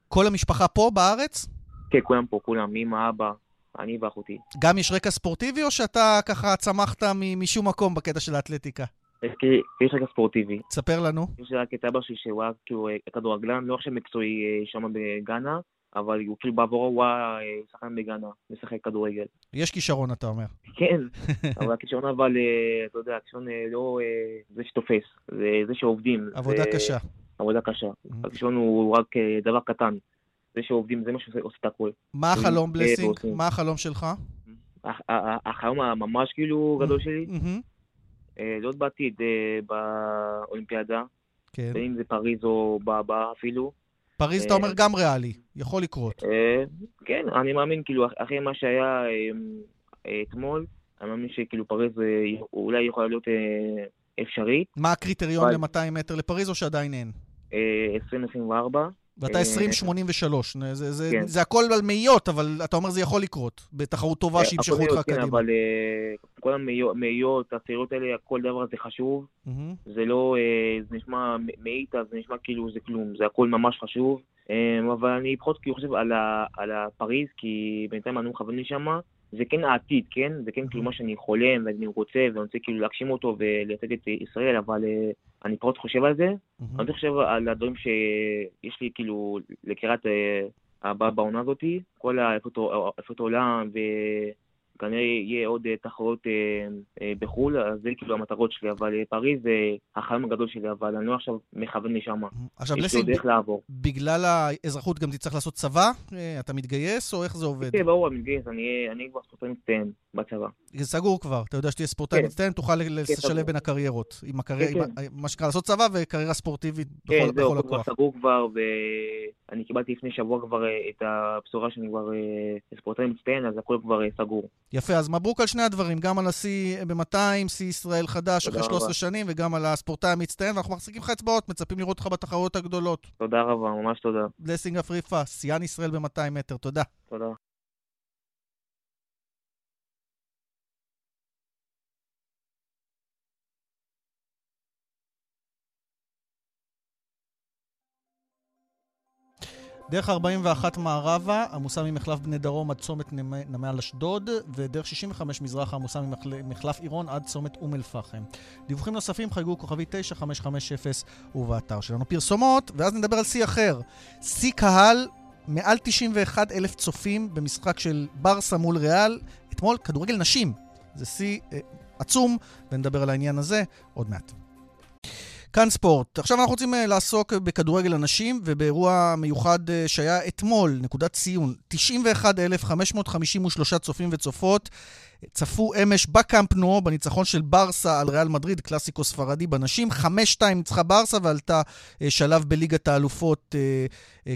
כל המשפחה פה בארץ? כן, כולם פה, כולם, אמא, אבא, אני ואחותי. גם יש רקע ספורטיבי או שאתה ככה צמחת משום מקום בקטע של האתלטיקה? יש רקע ספורטיבי. תספר לנו. יש רק את אבא שלי שהוא היה כאילו כדורגלן, לא עכשיו מקצועי שם בגאנה, אבל הוא כאילו בעבורו הוא שחקן בגאנה, משחק כדורגל. יש כישרון, אתה אומר. כן, אבל הכישרון אבל, אתה יודע, הכישרון לא זה שתופס, זה שעובדים. עבודה קשה. עבודה קשה. הכישרון הוא רק דבר קטן. זה שעובדים, זה מה שעושה את הכל. מה החלום, בלסינג? מה החלום שלך? החלום הממש כאילו גדול שלי. להיות בעתיד באולימפיאדה, ואם זה פריז או באבא אפילו. פריז, אתה אומר, גם ריאלי, יכול לקרות. כן, אני מאמין, כאילו, אחרי מה שהיה אתמול, אני מאמין שכאילו פריז אולי יכולה להיות אפשרית. מה הקריטריון ל-200 מטר לפריז או שעדיין אין? 2024. ואתה 2083, זה הכל על מאיות, אבל אתה אומר זה יכול לקרות, בתחרות טובה שימשכו אותך קדימה. אבל כל המאיות, התאריות האלה, כל דבר זה חשוב, זה לא, זה נשמע מאית, זה נשמע כאילו זה כלום, זה הכל ממש חשוב, אבל אני פחות כאילו חושב על הפריז, כי בינתיים אני מכוון לי שם, זה כן העתיד, כן? זה כן כאילו מה שאני חולם ואני רוצה, ואני רוצה כאילו להגשים אותו ולייצג את ישראל, אבל אני פחות חושב על זה. אני חושב על הדברים שיש לי כאילו לקראת הבאה בעונה הזאת, כל האליפות העולם וכנראה יהיה עוד תחרות בחול, אז זה כאילו המטרות שלי, אבל פריז זה החלום הגדול שלי, אבל אני לא עכשיו מכוון לשם. עכשיו, בגלל האזרחות גם תצטרך לעשות צבא? אתה מתגייס או איך זה עובד? כן, ברור, אני מתגייס, אני כבר ספורטאי מצטיין בצבא. זה סגור כבר, אתה יודע שתהיה ספורטאי מצטיין, תוכל לשלב בין הקריירות, מה שקרה לעשות צבא וקריירה ספורטיבית בכל הכוח. כן, סגור כבר, ואני קיבלתי לפני שבוע כבר את הבשורה שאני כבר ספורטאי מצטיין, אז הכל כבר סגור. יפה, אז מברוק על שני הדברים, גם על השיא ב-200, שיא ישראל חדש אחרי 13 שנים, וגם על הספורטאי המצטיין, ואנחנו מחזיקים לך אצבעות, מצפים לראות אותך בתחרויות הגדולות. תודה רבה, ממש תודה. בלסינג אפריפה, שיאן ישראל ב-200 מטר, תודה. תודה. דרך 41 מערבה, עמוסה ממחלף בני דרום עד צומת נמל אשדוד, ודרך 65 מזרחה, עמוסה ממחלף עירון עד צומת אום אל-פחם. דיווחים נוספים חייגו כוכבי 9550 ובאתר שלנו פרסומות, ואז נדבר על שיא אחר. שיא קהל מעל 91 אלף צופים במשחק של ברסה מול ריאל, אתמול כדורגל נשים. זה שיא עצום, ונדבר על העניין הזה עוד מעט. כאן ספורט. עכשיו אנחנו רוצים לעסוק בכדורגל הנשים, ובאירוע מיוחד שהיה אתמול, נקודת ציון, 91,553 צופים וצופות, צפו אמש בקאמפ נו, בניצחון של ברסה על ריאל מדריד, קלאסיקו ספרדי בנשים, 5-2 ניצחה ברסה, ועלתה שלב בליגת האלופות,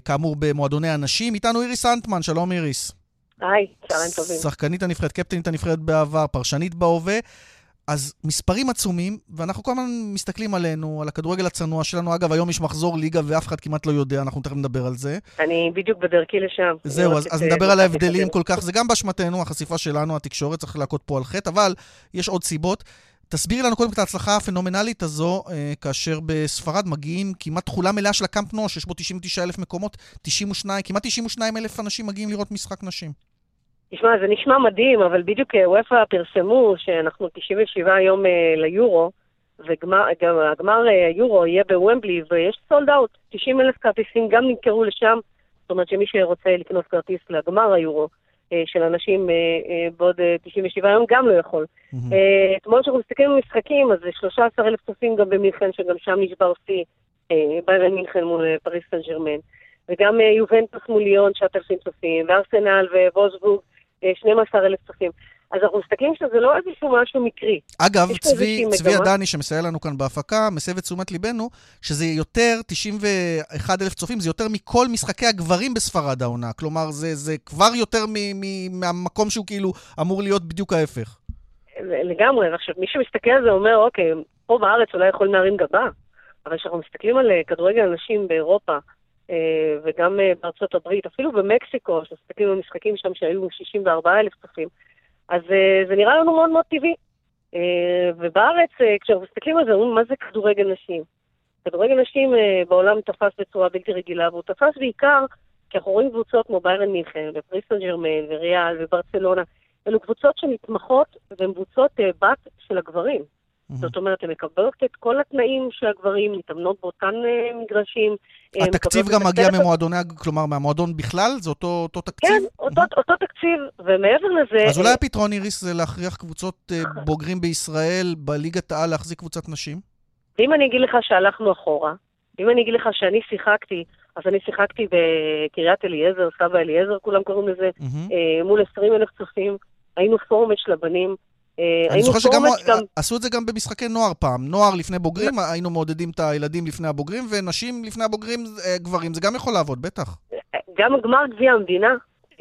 כאמור במועדוני הנשים. איתנו איריס אנטמן, שלום איריס. היי, צהריים טובים. שחקנית הנבחרת, קפטנית הנבחרת בעבר, פרשנית בהווה. אז מספרים עצומים, ואנחנו כל הזמן מסתכלים עלינו, על הכדורגל הצנוע שלנו. אגב, היום יש מחזור ליגה ואף אחד כמעט לא יודע, אנחנו תכף נדבר על זה. אני בדיוק בדרכי לשם. זהו, אז נדבר על ההבדלים כל כך. זה גם באשמתנו, החשיפה שלנו, התקשורת, צריך להכות פה על חטא, אבל יש עוד סיבות. תסבירי לנו קודם את ההצלחה הפנומנלית הזו, כאשר בספרד מגיעים כמעט תחולה מלאה של הקאמפ נו, שיש בו 99 אלף מקומות, כמעט 92 אלף אנשים מגיעים לראות משחק נשים. תשמע, זה נשמע מדהים, אבל בדיוק וופא פרסמו שאנחנו 97 יום ליורו, והגמר היורו יהיה בוומבלי, ויש סולד אאוט, 90 אלף כרטיסים גם נמכרו לשם, זאת אומרת שמי שרוצה לקנות כרטיס לגמר היורו של אנשים בעוד 97 יום גם לא יכול. אתמול שאנחנו מסתכלים במשחקים, אז 13 אלף צופים גם במינכן, שגם שם נשבר סי, ביירן מינכן מול פריס סן ז'רמן, וגם יובנטוס מול ליון 9,000 צופים, וארסנל ווולפסבורג 12,000 צופים. אז אנחנו מסתכלים שזה לא איזשהו משהו מקרי. אגב, צבי עדני שמסייע לנו כאן בהפקה, מסייע ותשומת ליבנו, שזה יותר, 91,000 צופים, זה יותר מכל משחקי הגברים בספרד העונה. כלומר, זה כבר יותר מהמקום שהוא כאילו אמור להיות בדיוק ההפך. לגמרי, עכשיו, מי שמסתכל על זה אומר, אוקיי, פה בארץ אולי יכול להרים גבה, אבל כשאנחנו מסתכלים על כדורגל אנשים באירופה, וגם בארצות הברית, אפילו במקסיקו, שסתכלים במשחקים שם שהיו 64 אלף צופים, אז זה נראה לנו מאוד מאוד טבעי. ובארץ, כשאנחנו מסתכלים על זה, מה זה כדורגל נשים? כדורגל נשים בעולם תפס בצורה בלתי רגילה, והוא תפס בעיקר, כי אנחנו רואים קבוצות כמו ביירן מינכן, ופריס סן ז'רמן, וריאל, וברצלונה, אלו קבוצות שמתמחות, והן קבוצות בת של הגברים. זאת אומרת, הן מקבלות את כל התנאים שהגברים מתאמנות באותן מגרשים. התקציב גם מגיע ממועדוני, כלומר, מהמועדון בכלל? זה אותו תקציב? כן, אותו תקציב, ומעבר לזה... אז אולי הפתרון, איריס, זה להכריח קבוצות בוגרים בישראל בליגת העל להחזיק קבוצת נשים? ואם אני אגיד לך שהלכנו אחורה, ואם אני אגיד לך שאני שיחקתי, אז אני שיחקתי בקריית אליעזר, סבא אליעזר, כולם קוראים לזה, מול 20 אלף צופים, היינו פורמט של הבנים, אני זוכר שגם עשו את זה גם במשחקי נוער פעם, נוער לפני בוגרים, היינו מעודדים את הילדים לפני הבוגרים, ונשים לפני הבוגרים, גברים, זה גם יכול לעבוד, בטח. גם גמר גביע המדינה,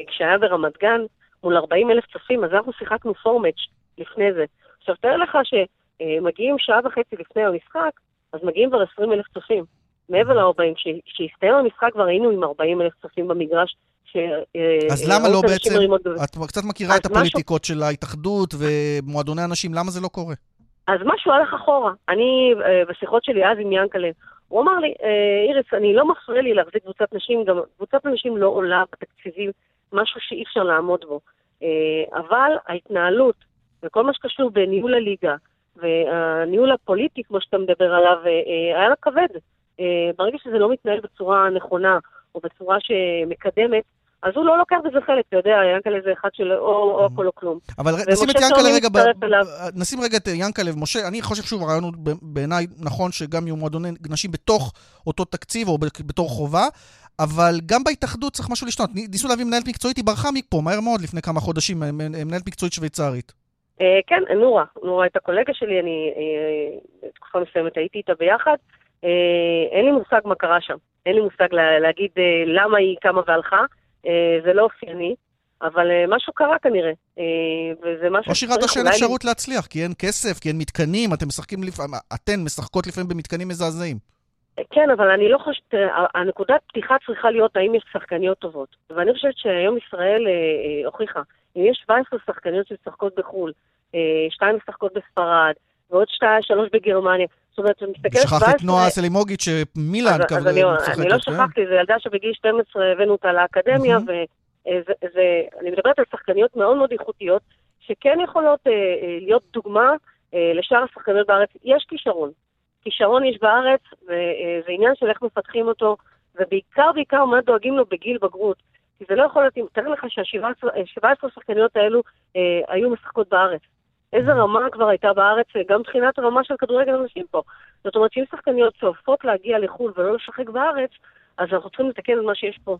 כשהיה ברמת גן, מול 40 אלף צופים, אז אנחנו שיחקנו פורמץ' לפני זה. עכשיו, תאר לך שמגיעים שעה וחצי לפני המשחק, אז מגיעים כבר 20 אלף צופים. מעבר ל-40, כשהסתיים המשחק כבר היינו עם 40 אלף צופים במגרש, אז למה לא בעצם, את קצת מכירה את הפוליטיקות של ההתאחדות ומועדוני אנשים, למה זה לא קורה? אז משהו הלך אחורה, אני בשיחות שלי אז עם ינקלה, הוא אמר לי, איריס, אני לא מפריע לי להחזיק קבוצת נשים, גם קבוצת נשים לא עולה בתקציבים, משהו שאי אפשר לעמוד בו, אבל ההתנהלות וכל מה שקשור בניהול הליגה והניהול הפוליטי כמו שאתה מדבר עליו, היה לה כבד, ברגע שזה לא מתנהל בצורה נכונה או בצורה שמקדמת, אז הוא לא לוקח בזה חלק, אתה יודע, ינקלה זה אחד של או הכל או כלום. אבל נשים רגע את ינקלה, משה, אני חושב שוב, הרעיון הוא בעיניי נכון שגם יהיו מועדוני נשים בתוך אותו תקציב או בתור חובה, אבל גם בהתאחדות צריך משהו לשנות. ניסו להביא מנהלת מקצועית, היא ברחה מפה, מהר מאוד לפני כמה חודשים, מנהלת מקצועית שוויצרית. כן, נורה, את הקולגה שלי, אני תקופה מסוימת הייתי איתה ביחד, אין לי מושג מה קרה שם, אין לי מושג להגיד למה היא קמה והלכה, זה לא אופייני, אבל משהו קרה כנראה, וזה משהו... או שירדה שאין אפשרות להצליח, כי אין כסף, כי אין מתקנים, אתן משחקות לפעמים במתקנים מזעזעים. כן, אבל אני לא חושבת, הנקודת פתיחה צריכה להיות האם יש שחקניות טובות, ואני חושבת שהיום ישראל הוכיחה, אם יש 17 שחקניות ששחקות בחול, 2 שחקות בספרד, ועוד 3 בגרמניה, זאת אומרת, אתה מסתכל... שכחת את נועה סלימוגית שמילן כבר... אז אני לא שכחתי, זה ילדה שבגיל 12 הבאנו אותה לאקדמיה, ואני מדברת על שחקניות מאוד מאוד איכותיות, שכן יכולות להיות דוגמה לשאר השחקניות בארץ. יש כישרון. כישרון יש בארץ, וזה עניין של איך מפתחים אותו, ובעיקר, בעיקר, מה דואגים לו בגיל בגרות. כי זה לא יכול להיות, תראה לך שה-17 שחקניות האלו היו משחקות בארץ. איזה רמה כבר הייתה בארץ, גם מבחינת הרמה של כדורגל אנשים פה. זאת אומרת, שאם שחקניות צועפות להגיע לחול ולא לשחק בארץ, אז אנחנו צריכים לתקן את מה שיש פה.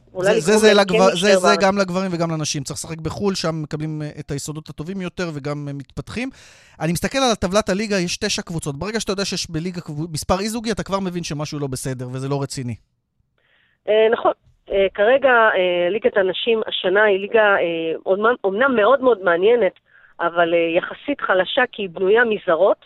זה גם לגברים וגם לנשים. צריך לשחק בחול, שם מקבלים את היסודות הטובים יותר וגם מתפתחים. אני מסתכל על טבלת הליגה, יש 9 קבוצות. ברגע שאתה יודע שיש בליגה מספר אי-זוגי, אתה כבר מבין שמשהו לא בסדר, וזה לא רציני. נכון. כרגע ליגת הנשים השנה היא ליגה אומנם מאוד מאוד מעניינת, אבל יחסית חלשה, כי היא בנויה מזרות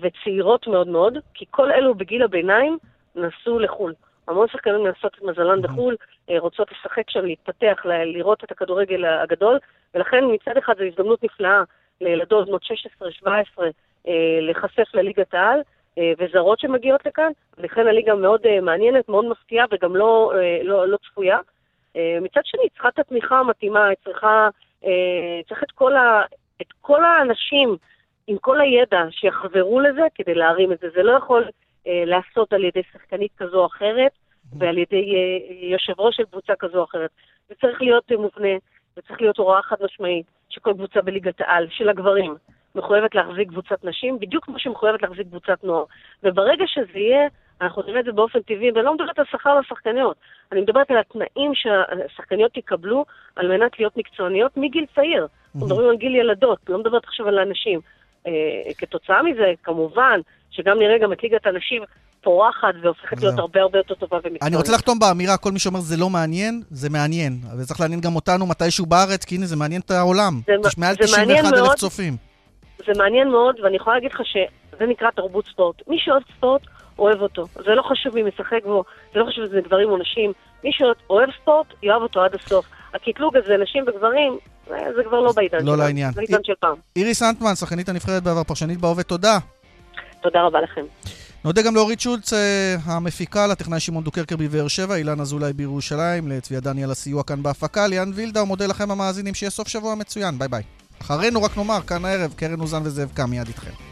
וצעירות מאוד מאוד, כי כל אלו בגיל הביניים נסעו לחול. המון שחקנים מנסות את מזלן בחול, רוצות לשחק שם, להתפתח, לראות את הכדורגל הגדול, ולכן מצד אחד זו הזדמנות נפלאה לילדות בנות 16-17 לחשף לליגת העל, וזרות שמגיעות לכאן, ולכן הליגה מאוד מעניינת, מאוד מפתיעה וגם לא צפויה. מצד שני, צריכה את התמיכה המתאימה, צריך את כל האנשים עם כל הידע שיחברו לזה כדי להרים את זה. זה לא יכול לעשות על ידי שחקנית כזו או אחרת ועל ידי יושב ראש של קבוצה כזו או אחרת. זה צריך להיות מובנה, זה צריך להיות הוראה חד משמעית שכל קבוצה בליגת העל של הגברים מחויבת להחזיק קבוצת נשים, בדיוק כמו שמחויבת להחזיק קבוצת נוער. וברגע שזה יהיה, אנחנו נראה את זה באופן טבעי, ואני לא מדברת על שכר לשחקניות, אני מדברת על התנאים שהשחקניות יקבלו על מנת להיות מקצועניות מגיל צעיר. אנחנו מדברים על גיל ילדות, לא מדברת עכשיו על האנשים. כתוצאה מזה, כמובן, שגם נראה גם את ליגת הנשים פורחת והופכת להיות הרבה הרבה יותר טובה ומקצוענית. אני רוצה לחתום באמירה, כל מי שאומר זה לא מעניין, זה מעניין. אבל צריך לעניין גם אותנו מתישהו בארץ, כי הנה זה מעניין את העולם. זה מעל 91,000 צופים. זה מעניין מאוד, ואני יכולה להגיד לך שזה נקרא תרבות ספורט. מי שאוהב ספורט, אוהב אותו. זה לא חשוב מי משחק בו, זה לא חשוב אם זה גברים או נשים. מי שאוהב ספורט, יאהב אותו עד הסוף. הקטלוג הזה, נשים וגברים, זה כבר לא בעידן. לא לעניין. זה עידן של פעם. איריס אנטמן, שחקנית הנבחרת בעבר, פרשנית בהווה, תודה. תודה רבה לכם. נודה גם לאורית שולץ, המפיקה, לטכנאי שמעון דוקרקר בבאר שבע, אילן עזולאי בירושלים, לצביה דניאל הסיוע כאן בהפקה, ליאן וילדאו, מודה לכם המאזינים, שיהיה סוף שבוע מצוין, ביי ביי. אחרינו רק נאמר, כאן הערב, קרן אוזן וזאב קם, מיד איתכם.